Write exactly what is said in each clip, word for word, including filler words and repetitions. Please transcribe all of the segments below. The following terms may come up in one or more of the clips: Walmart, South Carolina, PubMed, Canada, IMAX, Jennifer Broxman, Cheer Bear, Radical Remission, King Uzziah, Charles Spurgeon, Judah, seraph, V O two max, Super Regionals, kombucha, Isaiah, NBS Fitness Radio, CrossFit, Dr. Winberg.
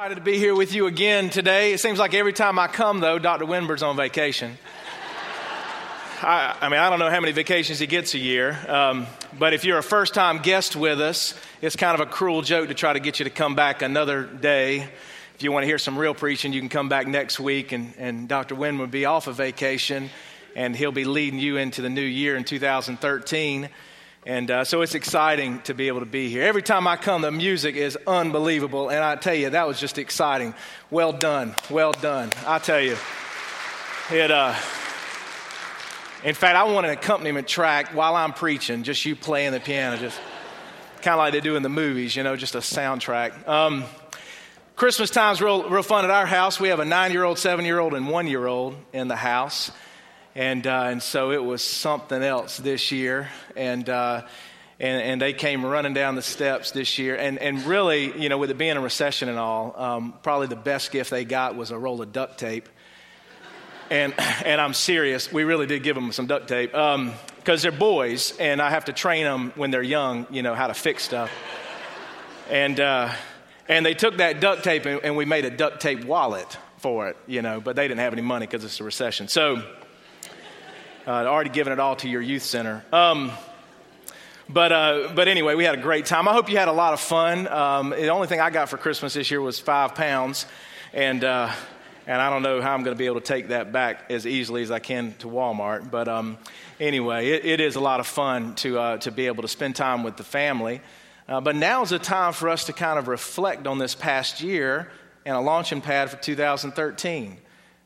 Excited to be here with you again today. It seems like every time I come, though, Doctor Winberg's on vacation. I, I mean, I don't know how many vacations he gets a year, um, but if you're a first-time guest with us, it's kind of a cruel joke to try to get you to come back another day. If you want to hear some real preaching, you can come back next week, and, and Doctor Winberg will be off of vacation, and he'll be leading you into the new year in two thousand thirteen. And uh, so it's exciting to be able to be here. Every time I come, the music is unbelievable. And I tell you, that was just exciting. Well done. Well done. I tell you. It. Uh, in fact, I want an accompaniment track while I'm preaching, just you playing the piano, just kind of like they do in the movies, you know, just a soundtrack. Um, Christmas time's real, real fun at our house. We have a nine-year-old, seven-year-old, and one-year-old in the house. And uh, and so it was something else this year, and uh, and and they came running down the steps this year, and and really, you know, with it being a recession and all, um, probably the best gift they got was a roll of duct tape, and and I'm serious, we really did give them some duct tape, um, because they're boys, and I have to train them when they're young, you know, how to fix stuff, and uh, and they took that duct tape, and, and we made a duct tape wallet for it, you know, but they didn't have any money because it's a recession, so. Uh, already given it all to your youth center. Um, but uh, but anyway, we had a great time. I hope you had a lot of fun. Um, the only thing I got for Christmas this year was five pounds. And uh, and I don't know how I'm going to be able to take that back as easily as I can to Walmart. But um, anyway, it, it is a lot of fun to, uh, to be able to spend time with the family. Uh, but now's the time for us to kind of reflect on this past year and a launching pad for two thousand thirteen.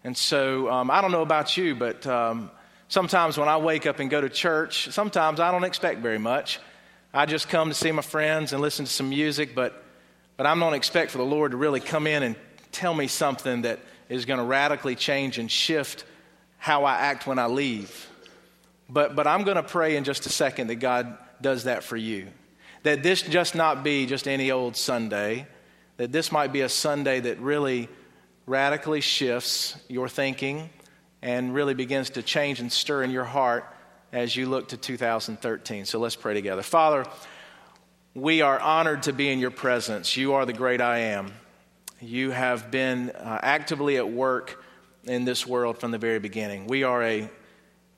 And so um, I don't know about you, but... Um, Sometimes when I wake up and go to church, sometimes I don't expect very much. I just come to see my friends and listen to some music, but but I don't expect for the Lord to really come in and tell me something that is going to radically change and shift how I act when I leave. But but I'm going to pray in just a second that God does that for you. That this just not be just any old Sunday, that this might be a Sunday that really radically shifts your thinking and really begins to change and stir in your heart as you look to two thousand thirteen. So let's pray together. Father, we are honored to be in your presence. You are the great I am. You have been uh, actively at work in this world from the very beginning. We are a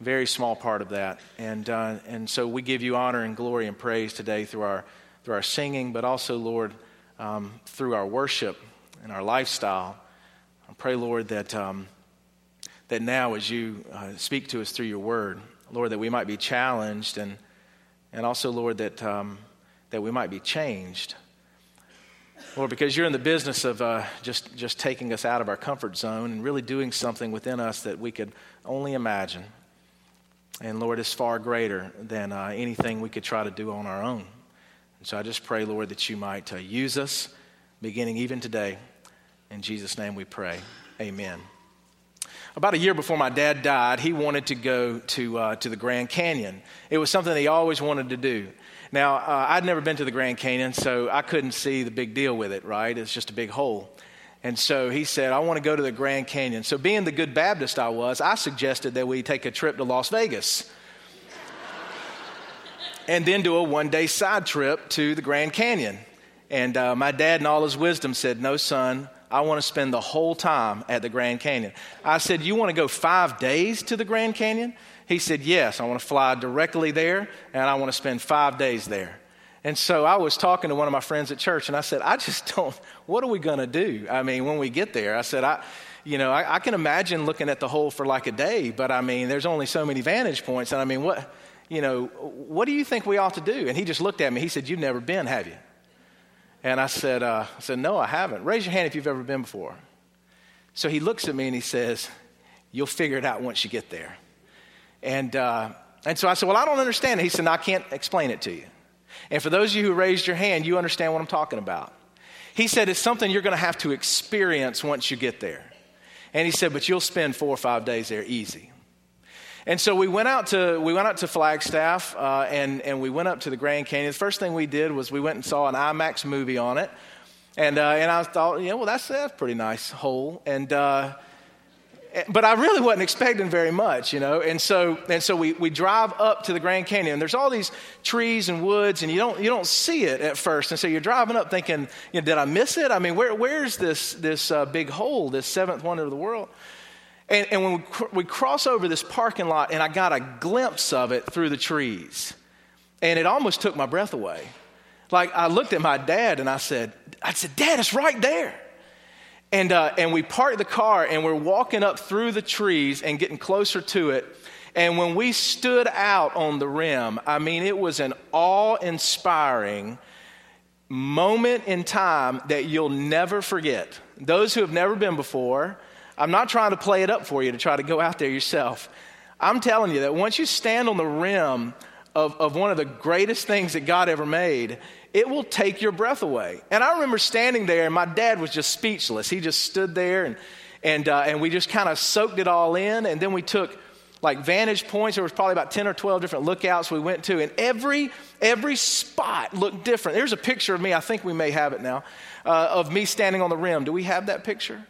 very small part of that. And uh, and so we give you honor and glory and praise today through our, through our singing, but also, Lord, um, through our worship and our lifestyle. I pray, Lord, that... Um, that now as you uh, speak to us through your word, Lord, that we might be challenged and and also, Lord, that um, that we might be changed. Lord, because you're in the business of uh, just, just taking us out of our comfort zone and really doing something within us that we could only imagine. And Lord, is far greater than uh, anything we could try to do on our own. And so I just pray, Lord, that you might uh, use us beginning even today. In Jesus' name we pray. Amen. About a year before my dad died, he wanted to go to uh, to the Grand Canyon. It was something he always wanted to do. Now, uh, I'd never been to the Grand Canyon, so I couldn't see the big deal with it, right? It's just a big hole. And so he said, I want to go to the Grand Canyon. So being the good Baptist I was, I suggested that we take a trip to Las Vegas and then do a one-day side trip to the Grand Canyon. And uh, my dad, in all his wisdom, said, no, son, I want to spend the whole time at the Grand Canyon. I said, you want to go five days to the Grand Canyon? He said, yes, I want to fly directly there, and I want to spend five days there. And so I was talking to one of my friends at church, and I said, I just don't, what are we going to do? I mean, when we get there, I said, I, you know, I, I can imagine looking at the hole for like a day, but I mean, there's only so many vantage points. And I mean, what, you know, what do you think we ought to do? And he just looked at me. He said, you've never been, have you? And I said, uh, I said, no, I haven't. Raise your hand if you've ever been before. So he looks at me and he says, you'll figure it out once you get there. And uh, and so I said, well, I don't understand it. He said, no, I can't explain it to you. And for those of you who raised your hand, you understand what I'm talking about. He said, it's something you're going to have to experience once you get there. And he said, but you'll spend four or five days there easy. And so we went out to we went out to Flagstaff, uh, and and we went up to the Grand Canyon. The first thing we did was we went and saw an IMAX movie on it, and uh, and I thought, you know, well that's that's a pretty nice hole, and uh, But I really wasn't expecting very much, you know. And so and so we, we drive up to the Grand Canyon. There's all these trees and woods, and you don't you don't see it at first. And so you're driving up thinking, you know, did I miss it? I mean, where where's this this uh, big hole, this seventh wonder of the world? And, and when we, cr- we cross over this parking lot, and I got a glimpse of it through the trees, and it almost took my breath away. Like, I looked at my dad, and I said, I said, Dad, it's right there. And uh, and we parked the car, and we're walking up through the trees and getting closer to it. And when we stood out on the rim, I mean, it was an awe-inspiring moment in time that you'll never forget. Those who have never been before, I'm not trying to play it up for you to try to go out there yourself. I'm telling you that once you stand on the rim of, of one of the greatest things that God ever made, it will take your breath away. And I remember standing there, and my dad was just speechless. He just stood there, and and uh, and we just kind of soaked it all in. And then we took like vantage points. There was probably about ten or twelve different lookouts we went to, and every every spot looked different. There's a picture of me. I think we may have it now, uh, of me standing on the rim. Do we have that picture?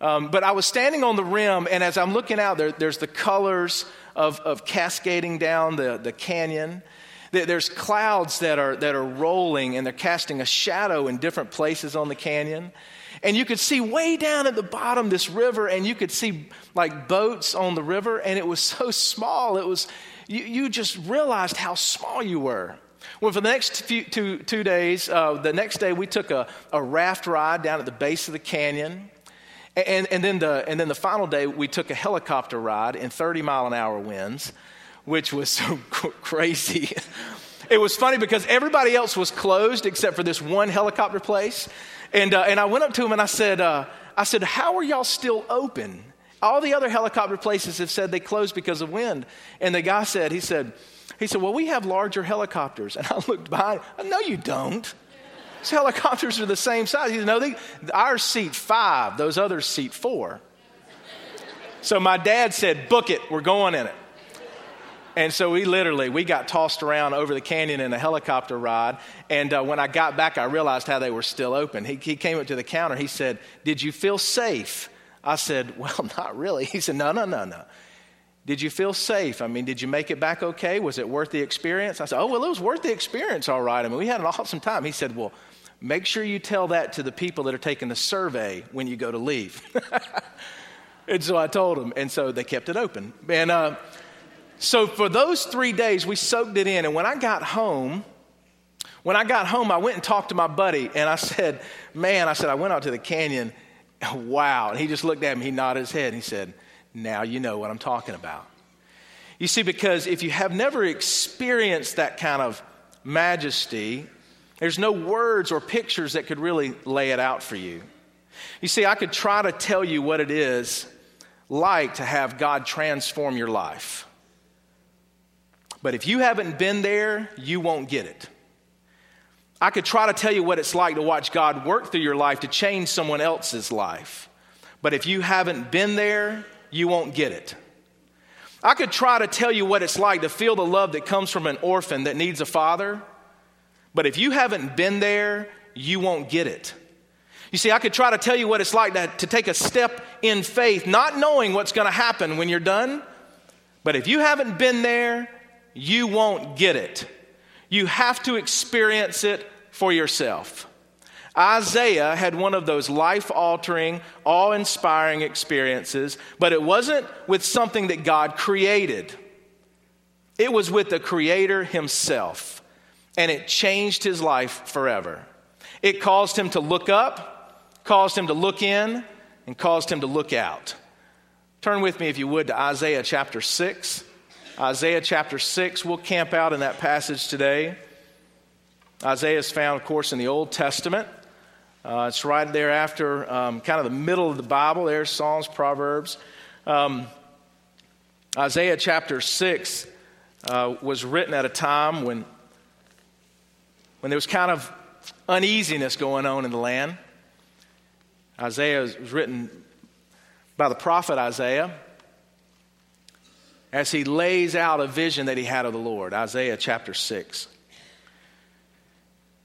Um, but I was standing on the rim, and as I'm looking out, there, there's the colors of, of cascading down the, the canyon. There's clouds that are that are rolling, and they're casting a shadow in different places on the canyon. And you could see way down at the bottom this river, and you could see like boats on the river, and it was so small. It was, you, you just realized how small you were. Well, for the next few, two, two days, uh, the next day we took a, a raft ride down at the base of the canyon. And, and then the and then the final day, we took a helicopter ride in thirty mile an hour winds, which was so crazy. It was funny because everybody else was closed except for this one helicopter place, and uh, and I went up to him and I said, uh, I said, how are y'all still open? All the other helicopter places have said they closed because of wind. And the guy said, he said, he said, well, we have larger helicopters. And I looked behind. No, you don't. These helicopters are the same size. You know, they, ours seat five, those others seat four. So my dad said, book it, we're going in it. And so we literally, we got tossed around over the canyon in a helicopter ride. And uh, when I got back, I realized how they were still open. He, he came up to the counter. He said, did you feel safe? I said, well, not really. He said, no, no, no, no. Did you feel safe? I mean, did you make it back okay? Was it worth the experience? I said, oh, well, it was worth the experience, all right. I mean, we had an awesome time. He said, well, make sure you tell that to the people that are taking the survey when you go to leave. And so I told them, and so they kept it open. And uh, so for those three days, we soaked it in. And when I got home, when I got home, I went and talked to my buddy, and I said, man, I said, I went out to the canyon. Wow. And he just looked at me. He nodded his head, and he said, now you know what I'm talking about. You see, because if you have never experienced that kind of majesty, there's no words or pictures that could really lay it out for you. You see, I could try to tell you what it is like to have God transform your life. But if you haven't been there, you won't get it. I could try to tell you what it's like to watch God work through your life to change someone else's life. But if you haven't been there, you won't get it. I could try to tell you what it's like to feel the love that comes from an orphan that needs a father. But if you haven't been there, you won't get it. You see, I could try to tell you what it's like to, to take a step in faith, not knowing what's going to happen when you're done. But if you haven't been there, you won't get it. You have to experience it for yourself. Isaiah had one of those life-altering, awe-inspiring experiences, but it wasn't with something that God created. It was with the Creator himself. And it changed his life forever. It caused him to look up, caused him to look in, and caused him to look out. Turn with me, if you would, to Isaiah chapter six. Isaiah chapter six, we'll camp out in that passage today. Isaiah is found, of course, in the Old Testament. Uh, it's right there after um, kind of the middle of the Bible. There's Psalms, Proverbs. Um, Isaiah chapter six uh, was written at a time when When there was kind of uneasiness going on in the land. Isaiah was written by the prophet Isaiah as he lays out a vision that he had of the Lord. Isaiah chapter six.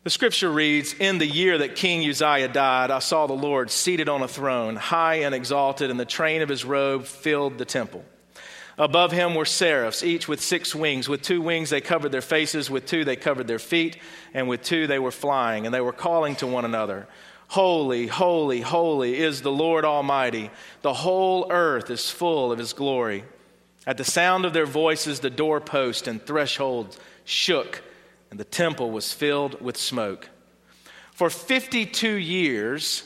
The scripture reads, "In the year that King Uzziah died, I saw the Lord seated on a throne, high and exalted, and the train of his robe filled the temple. Above him were seraphs, each with six wings. With two wings they covered their faces, with two they covered their feet, and with two they were flying, and they were calling to one another, 'Holy, holy, holy is the Lord Almighty. The whole earth is full of his glory.' At the sound of their voices, the doorpost and threshold shook, and the temple was filled with smoke." For fifty-two years,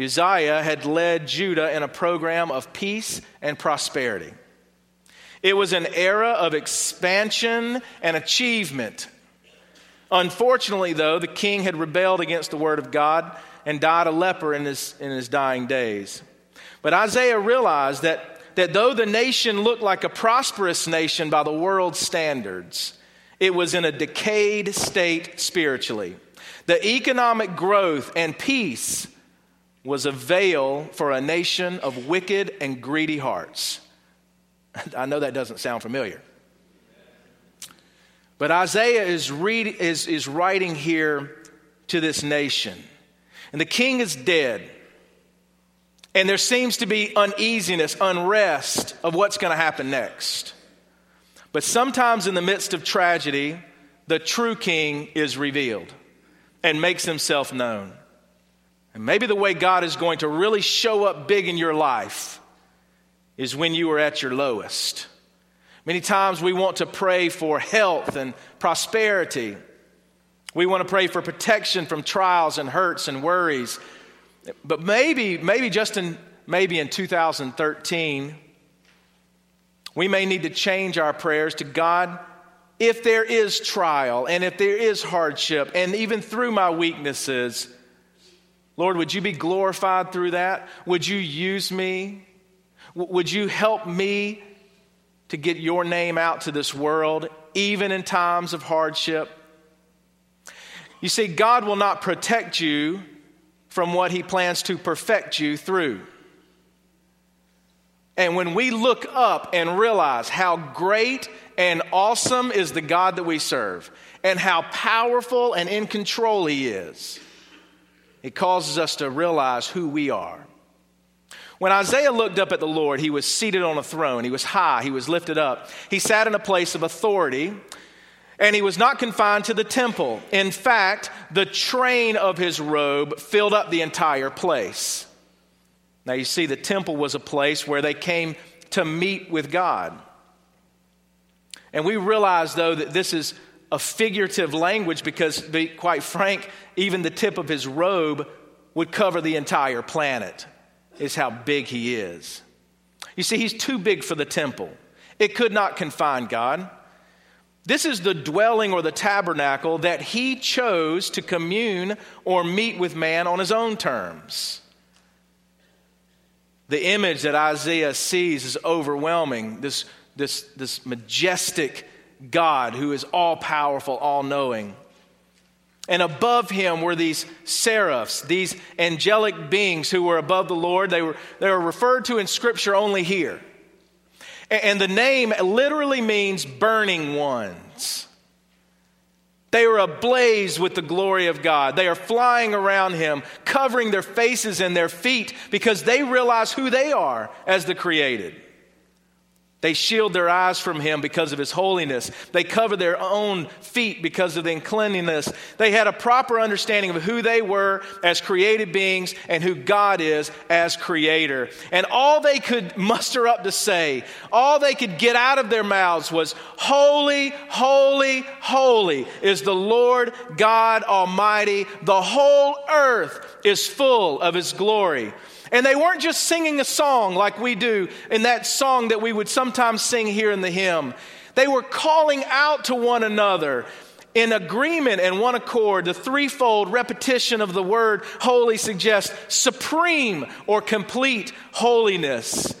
Uzziah had led Judah in a program of peace and prosperity. It was an era of expansion and achievement. Unfortunately, though, the king had rebelled against the word of God and died a leper in his, in his dying days. But Isaiah realized that, that though the nation looked like a prosperous nation by the world's standards, it was in a decayed state spiritually. The economic growth and peace was a veil for a nation of wicked and greedy hearts. I know that doesn't sound familiar. But Isaiah is, read, is, is writing here to this nation. And the king is dead. And there seems to be uneasiness, unrest of what's going to happen next. But sometimes in the midst of tragedy, the true king is revealed and makes himself known. And maybe the way God is going to really show up big in your life is when you are at your lowest. Many times we want to pray for health and prosperity. We want to pray for protection from trials and hurts and worries. But maybe, maybe just in, maybe in two thousand thirteen... we may need to change our prayers to God, if there is trial and if there is hardship and even through my weaknesses, Lord, would you be glorified through that? Would you use me? Would you help me to get your name out to this world, even in times of hardship? You see, God will not protect you from what he plans to perfect you through. And when we look up and realize how great and awesome is the God that we serve, and how powerful and in control he is, it causes us to realize who we are. When Isaiah looked up at the Lord, he was seated on a throne. He was high. He was lifted up. He sat in a place of authority, and he was not confined to the temple. In fact, the train of his robe filled up the entire place. Now you see, the temple was a place where they came to meet with God. And we realize, though, that this is a figurative language because, to be quite frank, even the tip of his robe would cover the entire planet, is how big he is. You see, he's too big for the temple. It could not confine God. This is the dwelling or the tabernacle that he chose to commune or meet with man on his own terms. The image that Isaiah sees is overwhelming. This, this, this majestic God who is all-powerful, all-knowing. And above him were these seraphs, these angelic beings who were above the Lord. They were, they were referred to in Scripture only here. And, and the name literally means burning ones. They are ablaze with the glory of God. They are flying around him, covering their faces and their feet because they realize who they are as the created. They shield their eyes from him because of his holiness. They cover their own feet because of the uncleanness. They had a proper understanding of who they were as created beings and who God is as creator. And all they could muster up to say, all they could get out of their mouths was, "Holy, holy, holy is the Lord God Almighty. The whole earth is full of his glory." And they weren't just singing a song like we do in that song that we would sometimes sing here in the hymn. They were calling out to one another in agreement and one accord. The threefold repetition of the word holy suggests supreme or complete holiness.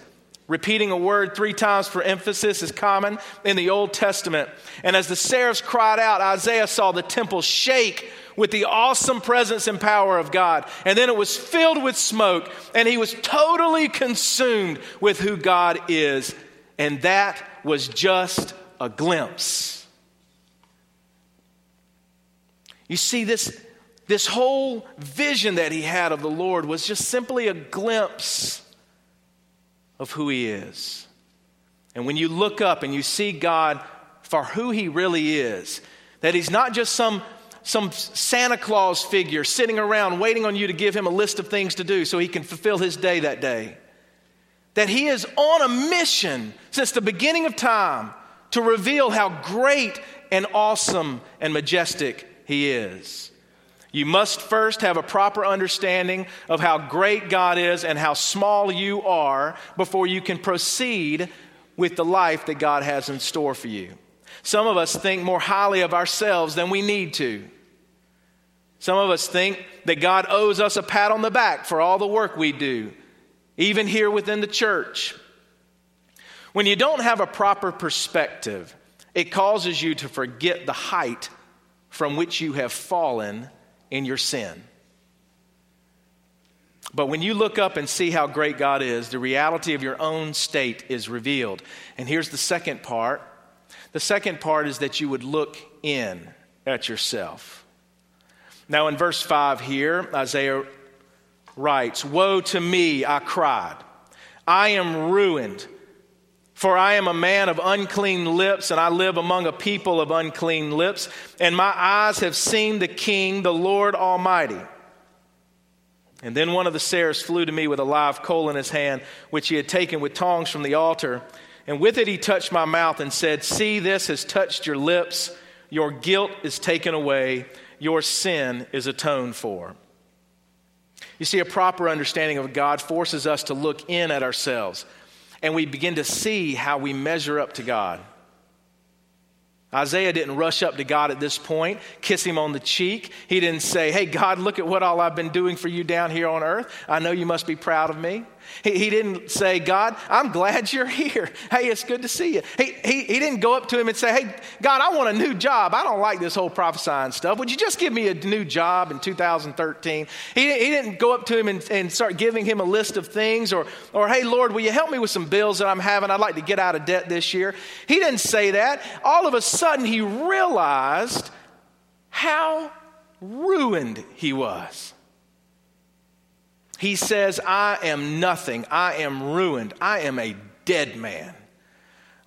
Repeating a word three times for emphasis is common in the Old Testament. And as the seraphs cried out, Isaiah saw the temple shake with the awesome presence and power of God. And then it was filled with smoke, and he was totally consumed with who God is. And that was just a glimpse. You see, this, this whole vision that he had of the Lord was just simply a glimpse of who he is. And when you look up and you see God for who he really is, that he's not just some, some Santa Claus figure sitting around waiting on you to give him a list of things to do so he can fulfill his day that day. That he is on a mission since the beginning of time to reveal how great and awesome and majestic he is. You must first have a proper understanding of how great God is and how small you are before you can proceed with the life that God has in store for you. Some of us think more highly of ourselves than we need to. Some of us think that God owes us a pat on the back for all the work we do, even here within the church. When you don't have a proper perspective, it causes you to forget the height from which you have fallen in your sin. But when you look up and see how great God is, the reality of your own state is revealed. And here's the second part. The second part is that you would look in at yourself. Now in verse five here, Isaiah writes, "Woe to me, I cried. I am ruined, for I am a man of unclean lips, and I live among a people of unclean lips, and my eyes have seen the King, the Lord Almighty." And then one of the seraph flew to me with a live coal in his hand, which he had taken with tongs from the altar, and with it he touched my mouth and said, "See, this has touched your lips. Your guilt is taken away. Your sin is atoned for." You see, a proper understanding of God forces us to look in at ourselves, and we begin to see how we measure up to God. Isaiah didn't rush up to God at this point, kiss him on the cheek. He didn't say, "Hey, God, look at what all I've been doing for you down here on earth. I know you must be proud of me." He, he didn't say, "God, I'm glad you're here. Hey, it's good to see you." He, he, he didn't go up to him and say, "Hey, God, I want a new job. I don't like this whole prophesying stuff. Would you just give me a new job in two thousand thirteen? He, he didn't go up to him and, and start giving him a list of things or, or, "Hey, Lord, will you help me with some bills that I'm having? I'd like to get out of debt this year." He didn't say that. All of a sudden, he realized how ruined he was. He says, "I am nothing. I am ruined. I am a dead man.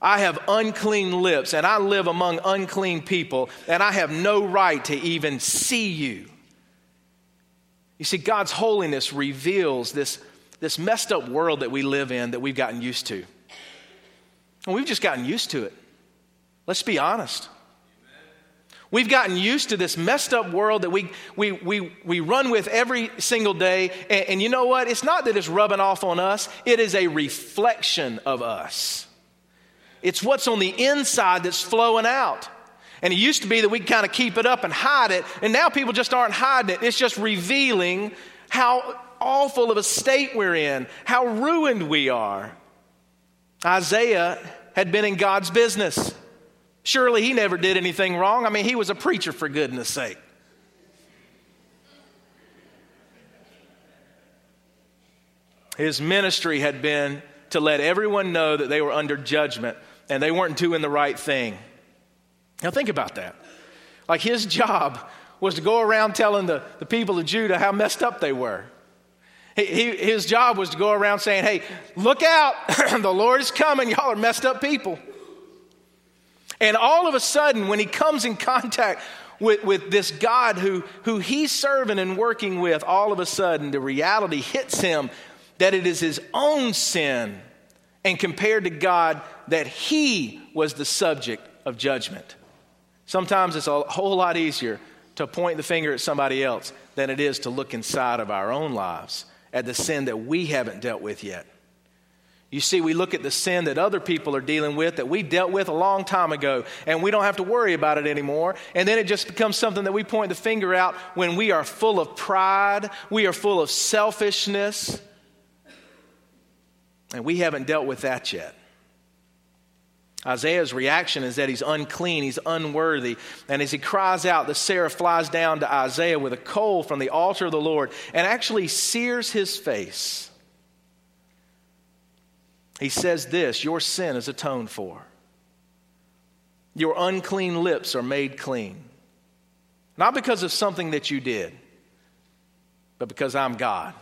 I have unclean lips, and I live among unclean people, and I have no right to even see you." You see, God's holiness reveals this, this messed up world that we live in that we've gotten used to. And we've just gotten used to it. Let's be honest. We've gotten used to this messed up world that we we we we run with every single day. And, and you know what? It's not that it's rubbing off on us. It is a reflection of us. It's what's on the inside that's flowing out. And it used to be that we kind of keep it up and hide it. And now people just aren't hiding it. It's just revealing how awful of a state we're in, how ruined we are. Isaiah had been in God's business. Surely he never did anything wrong. I mean, he was a preacher, for goodness sake. His ministry had been to let everyone know that they were under judgment and they weren't doing the right thing. Now think about that. Like, his job was to go around telling the, the people of Judah how messed up they were. He, he, his job was to go around saying, "Hey, look out, the Lord is coming. Y'all are messed up people." And all of a sudden, when he comes in contact with, with this God who, who he's serving and working with, all of a sudden the reality hits him that it is his own sin, and compared to God, that he was the subject of judgment. Sometimes it's a whole lot easier to point the finger at somebody else than it is to look inside of our own lives at the sin that we haven't dealt with yet. You see, we look at the sin that other people are dealing with that we dealt with a long time ago, and we don't have to worry about it anymore. And then it just becomes something that we point the finger out when we are full of pride, we are full of selfishness, and we haven't dealt with that yet. Isaiah's reaction is that he's unclean, he's unworthy. And as he cries out, the seraph flies down to Isaiah with a coal from the altar of the Lord and actually sears his face. He says this, "Your sin is atoned for. Your unclean lips are made clean. Not because of something that you did, but because I'm God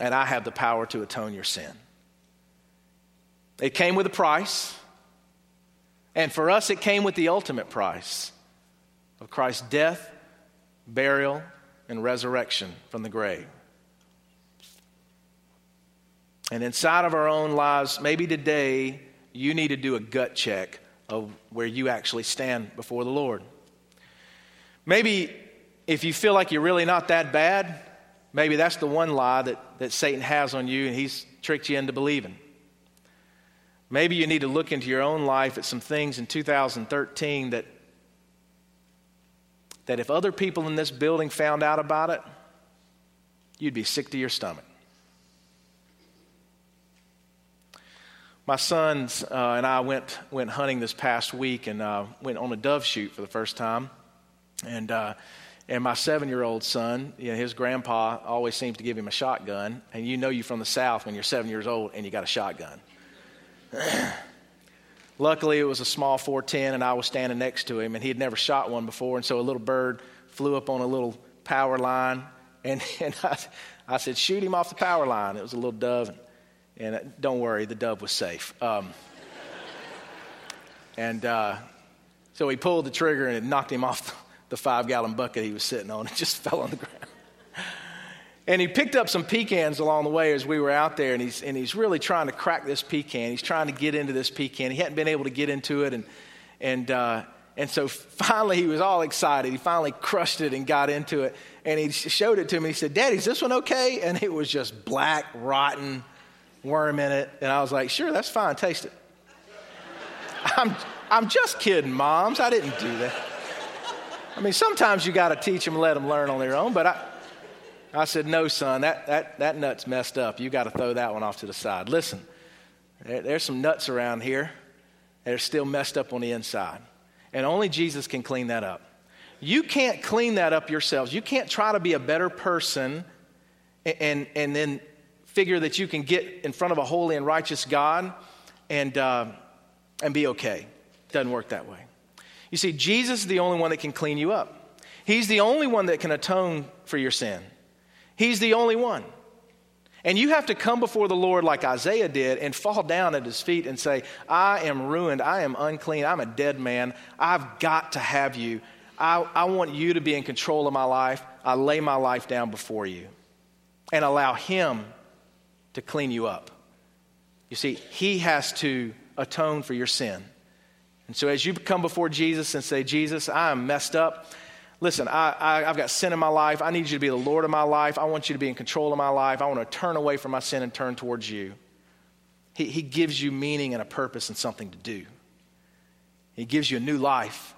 and I have the power to atone your sin. It came with a price. And for us, it came with the ultimate price of Christ's death, burial, and resurrection from the grave. And inside of our own lives, maybe today, you need to do a gut check of where you actually stand before the Lord. Maybe if you feel like you're really not that bad, maybe that's the one lie that, that Satan has on you and he's tricked you into believing. Maybe you need to look into your own life at some things in two thousand thirteen that, that if other people in this building found out about it, you'd be sick to your stomach. My sons uh, and I went went hunting this past week and uh, went on a dove shoot for the first time. And uh, and my seven-year-old son, you know, his grandpa always seems to give him a shotgun. And you know you're from the South when you're seven years old and you got a shotgun. Luckily, it was a small four ten, and I was standing next to him, and he had never shot one before. And so a little bird flew up on a little power line, and, and I, I said, shoot him off the power line. It was a little dove, and, and don't worry, the dove was safe. Um, and uh, so he pulled the trigger, and it knocked him off the, the five-gallon bucket he was sitting on. It just fell on the ground. And he picked up some pecans along the way as we were out there, and he's and he's really trying to crack this pecan. He's trying to get into this pecan. He hadn't been able to get into it, and and uh, and so finally he was all excited. He finally crushed it and got into it, and he showed it to me. He said, "Daddy, is this one okay?" And it was just black, rotten worm in it. And I was like, "Sure, that's fine. Taste it." I'm I'm just kidding, moms. I didn't do that. I mean, sometimes you got to teach them, let them learn on their own, but I. I said, no, son, that, that, that nut's messed up. You got to throw that one off to the side. Listen, there, there's some nuts around here that are still messed up on the inside. And only Jesus can clean that up. You can't clean that up yourselves. You can't try to be a better person and, and, and then figure that you can get in front of a holy and righteous God and, uh, and be okay. It doesn't work that way. You see, Jesus is the only one that can clean you up. He's the only one that can atone for your sin. He's the only one. And you have to come before the Lord like Isaiah did and fall down at his feet and say, I am ruined. I am unclean. I'm a dead man. I've got to have you. I, I want you to be in control of my life. I lay my life down before you and allow him to clean you up. You see, he has to atone for your sin. And so as you come before Jesus and say, Jesus, I am messed up. Listen, I, I, I've got sin in my life. I need you to be the Lord of my life. I want you to be in control of my life. I want to turn away from my sin and turn towards you. He, he gives you meaning and a purpose and something to do. He gives you a new life,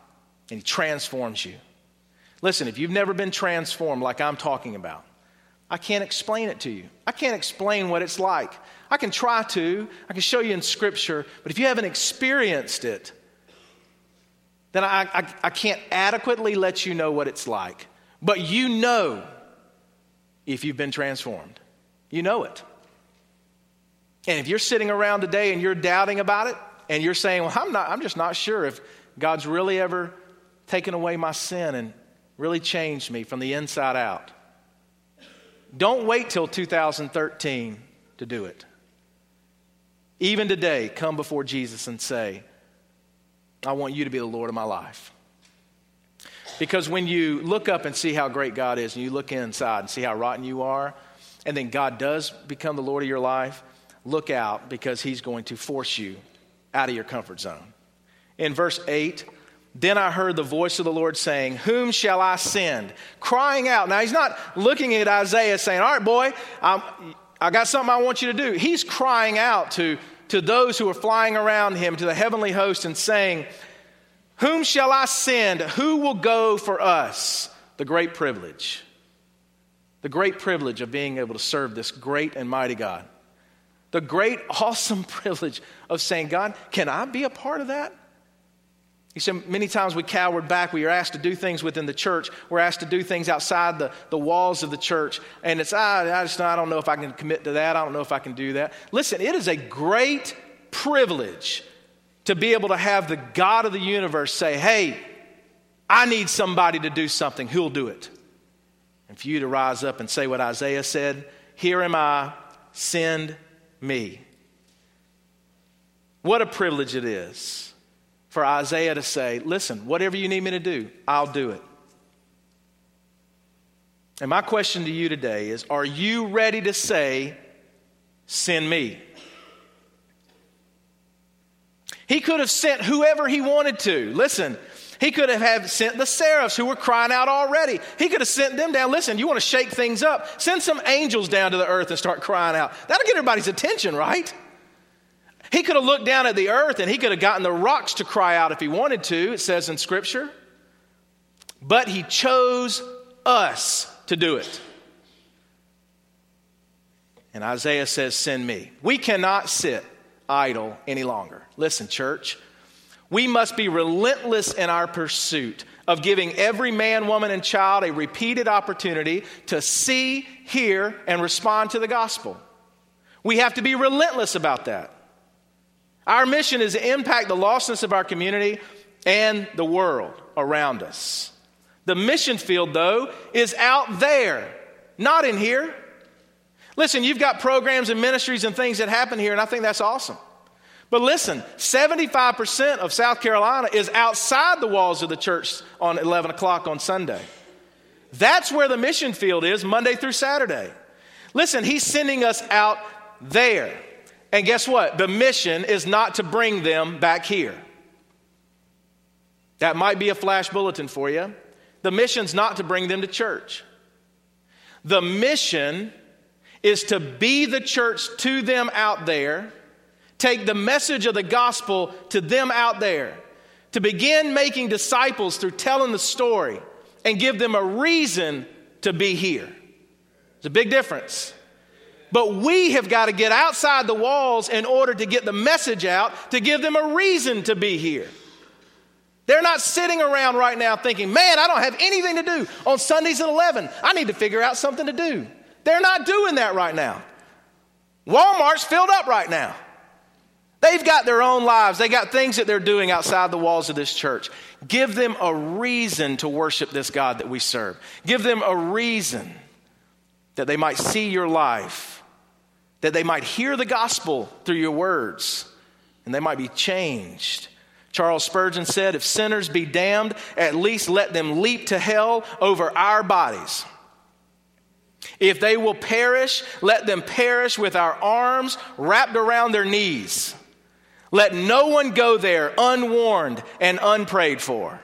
and he transforms you. Listen, if you've never been transformed like I'm talking about, I can't explain it to you. I can't explain what it's like. I can try to. I can show you in Scripture. But if you haven't experienced it, then I, I, I can't adequately let you know what it's like. But you know if you've been transformed. You know it. And if you're sitting around today and you're doubting about it, and you're saying, well, I'm not, I'm just not sure if God's really ever taken away my sin and really changed me from the inside out. Don't wait till two thousand thirteen to do it. Even today, come before Jesus and say, I want you to be the Lord of my life. Because when you look up and see how great God is, and you look inside and see how rotten you are, and then God does become the Lord of your life, look out, because he's going to force you out of your comfort zone. In verse eight, then I heard the voice of the Lord saying, whom shall I send? Crying out. Now, he's not looking at Isaiah saying, all right, boy, I'm, I got something I want you to do. He's crying out to to those who are flying around him, to the heavenly host, and saying, whom shall I send? Who will go for us? The great privilege. The great privilege of being able to serve this great and mighty God. The great, awesome privilege of saying, God, can I be a part of that? He said, many times we cowered back. We are asked to do things within the church. We're asked to do things outside the, the walls of the church. And it's, I, I just I don't know if I can commit to that. I don't know if I can do that. Listen, it is a great privilege to be able to have the God of the universe say, hey, I need somebody to do something. Who'll do it? And for you to rise up and say what Isaiah said, here am I, send me. What a privilege it is for Isaiah to say, listen, whatever you need me to do, I'll do it. And my question to you today is, are you ready to say, send me? He could have sent whoever he wanted to. Listen, he could have, have sent the seraphs who were crying out already. He could have sent them down. Listen, you want to shake things up? Send some angels down to the earth and start crying out. That'll get everybody's attention, right? He could have looked down at the earth and he could have gotten the rocks to cry out if he wanted to, it says in Scripture. But he chose us to do it. And Isaiah says, send me. We cannot sit idle any longer. Listen, church, we must be relentless in our pursuit of giving every man, woman, and child a repeated opportunity to see, hear, and respond to the gospel. We have to be relentless about that. Our mission is to impact the lostness of our community and the world around us. The mission field, though, is out there, not in here. Listen, you've got programs and ministries and things that happen here, and I think that's awesome. But listen, seventy-five percent of South Carolina is outside the walls of the church on eleven o'clock on Sunday. That's where the mission field is Monday through Saturday. Listen, he's sending us out there. And guess what? The mission is not to bring them back here. That might be a flash bulletin for you. The mission's not to bring them to church. The mission is to be the church to them out there, take the message of the gospel to them out there, to begin making disciples through telling the story and give them a reason to be here. It's a big difference. But we have got to get outside the walls in order to get the message out, to give them a reason to be here. They're not sitting around right now thinking, man, I don't have anything to do on Sundays at eleven. I need to figure out something to do. They're not doing that right now. Walmart's filled up right now. They've got their own lives. They got things that they're doing outside the walls of this church. Give them a reason to worship this God that we serve. Give them a reason that they might see your life, that they might hear the gospel through your words, and they might be changed. Charles Spurgeon said, if sinners be damned, at least let them leap to hell over our bodies. If they will perish, let them perish with our arms wrapped around their knees. Let no one go there unwarned and unprayed for.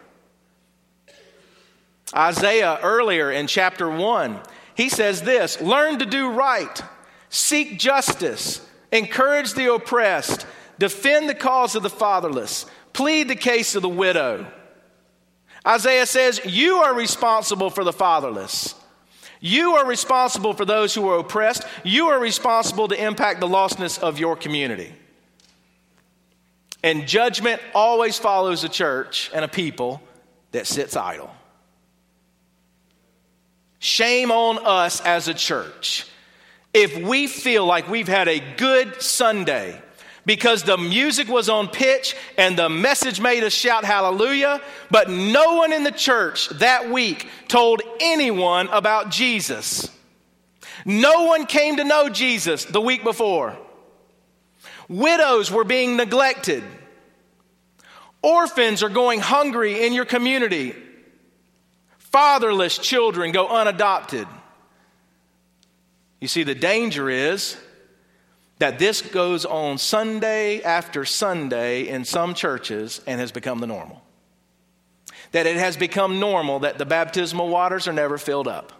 Isaiah earlier in chapter one, he says this, learn to do right. Seek justice, encourage the oppressed, defend the cause of the fatherless, plead the case of the widow. Isaiah says, you are responsible for the fatherless. You are responsible for those who are oppressed. You are responsible to impact the lostness of your community. And judgment always follows a church and a people that sits idle. Shame on us as a church if we feel like we've had a good Sunday because the music was on pitch and the message made us shout hallelujah, but no one in the church that week told anyone about Jesus. No one came to know Jesus the week before. Widows were being neglected. Orphans are going hungry in your community. Fatherless children go unadopted. You see, the danger is that this goes on Sunday after Sunday in some churches and has become the normal. That it has become normal that the baptismal waters are never filled up.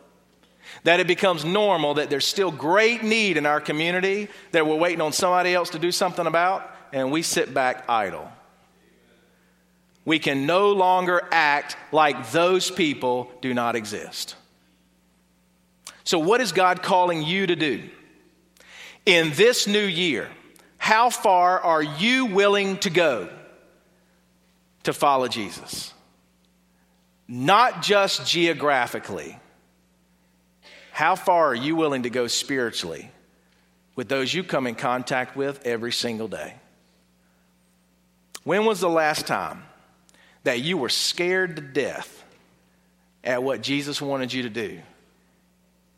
That it becomes normal that there's still great need in our community that we're waiting on somebody else to do something about, and we sit back idle. We can no longer act like those people do not exist. So what is God calling you to do? In this new year, how far are you willing to go to follow Jesus? Not just geographically. How far are you willing to go spiritually with those you come in contact with every single day? When was the last time that you were scared to death at what Jesus wanted you to do,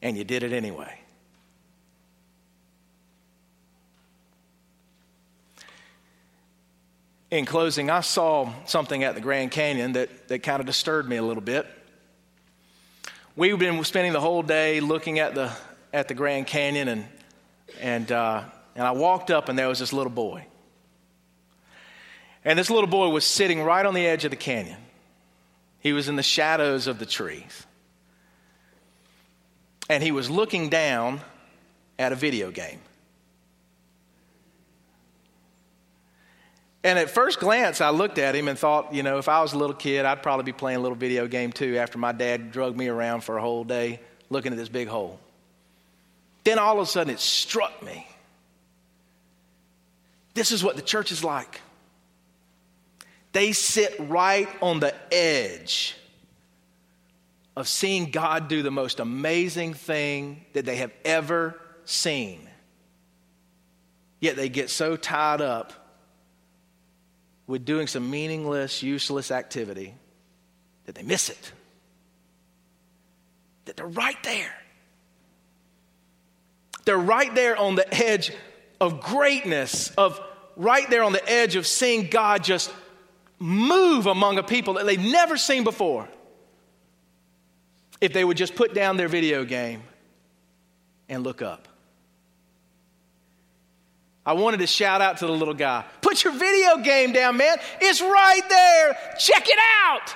and you did it anyway. In closing, I saw something at the Grand Canyon that, that kind of disturbed me a little bit. We've been spending the whole day looking at the at the Grand Canyon, and and uh, and I walked up, and there was this little boy. And this little boy was sitting right on the edge of the canyon. He was in the shadows of the trees. And he was looking down at a video game. And at first glance, I looked at him and thought, you know, if I was a little kid, I'd probably be playing a little video game too after my dad drug me around for a whole day looking at this big hole. Then all of a sudden it struck me. This is what the church is like. They sit right on the edge of seeing God do the most amazing thing that they have ever seen. Yet they get so tied up with doing some meaningless, useless activity that they miss it. That they're right there. They're right there on the edge of greatness, of right there on the edge of seeing God just move among a people that they've never seen before. If they would just put down their video game and look up. I wanted to shout out to the little guy. Put your video game down, man. It's right there. Check it out.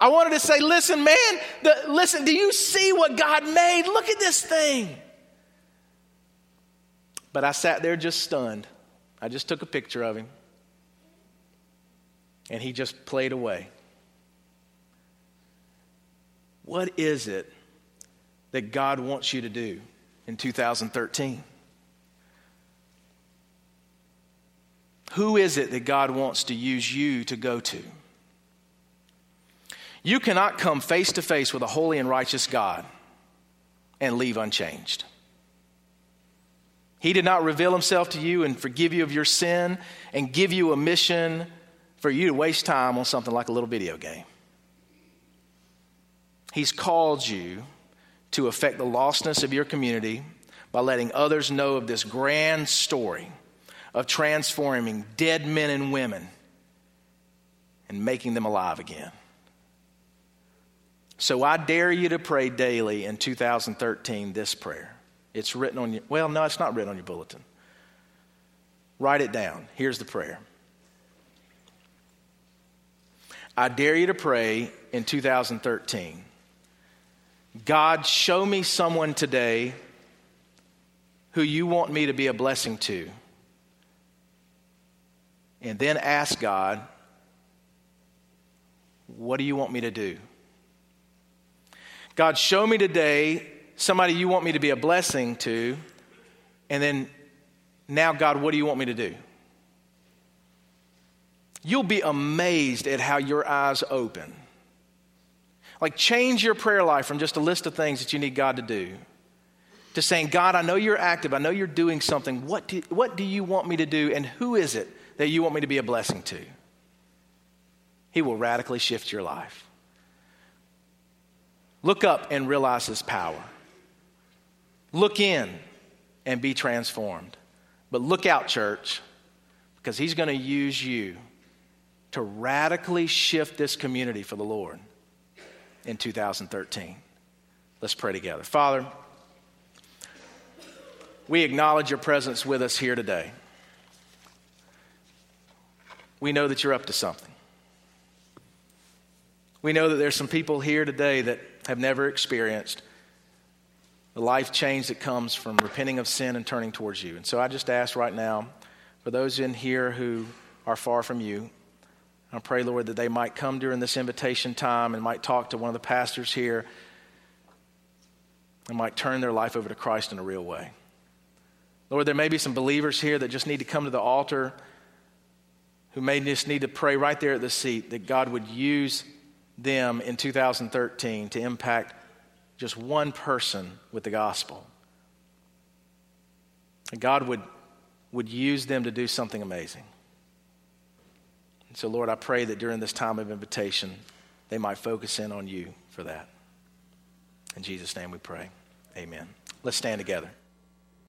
I wanted to say, listen, man, the, listen, do you see what God made? Look at this thing. But I sat there just stunned. I just took a picture of him. And he just played away. What is it that God wants you to do in two thousand thirteen? Who is it that God wants to use you to go to? You cannot come face to face with a holy and righteous God and leave unchanged. He did not reveal himself to you and forgive you of your sin and give you a mission for you to waste time on something like a little video game. He's called you to affect the lostness of your community by letting others know of this grand story of transforming dead men and women and making them alive again. So I dare you to pray daily in two thousand thirteen this prayer. It's written on your, well, no, it's not written on your bulletin. Write it down. Here's the prayer. I dare you to pray in two thousand thirteen. God, show me someone today who you want me to be a blessing to. And then ask God, what do you want me to do? God, show me today somebody you want me to be a blessing to. And then now, God, what do you want me to do? You'll be amazed at how your eyes open. Like, change your prayer life from just a list of things that you need God to do to saying, God, I know you're active. I know you're doing something. What do, what do you want me to do? And who is it that you want me to be a blessing to? He will radically shift your life. Look up and realize his power. Look in and be transformed. But look out, church, because he's going to use you to radically shift this community for the Lord in two thousand thirteen. Let's pray together. Father, we acknowledge your presence with us here today. We know that you're up to something. We know that there's some people here today that have never experienced the life change that comes from repenting of sin and turning towards you. And so I just ask right now for those in here who are far from you, I pray, Lord, that they might come during this invitation time and might talk to one of the pastors here and might turn their life over to Christ in a real way. Lord, there may be some believers here that just need to come to the altar, who may just need to pray right there at the seat that God would use them in two thousand thirteen to impact just one person with the gospel. And God would, would use them to do something amazing. And so, Lord, I pray that during this time of invitation, they might focus in on you for that. In Jesus' name we pray. Amen. Let's stand together.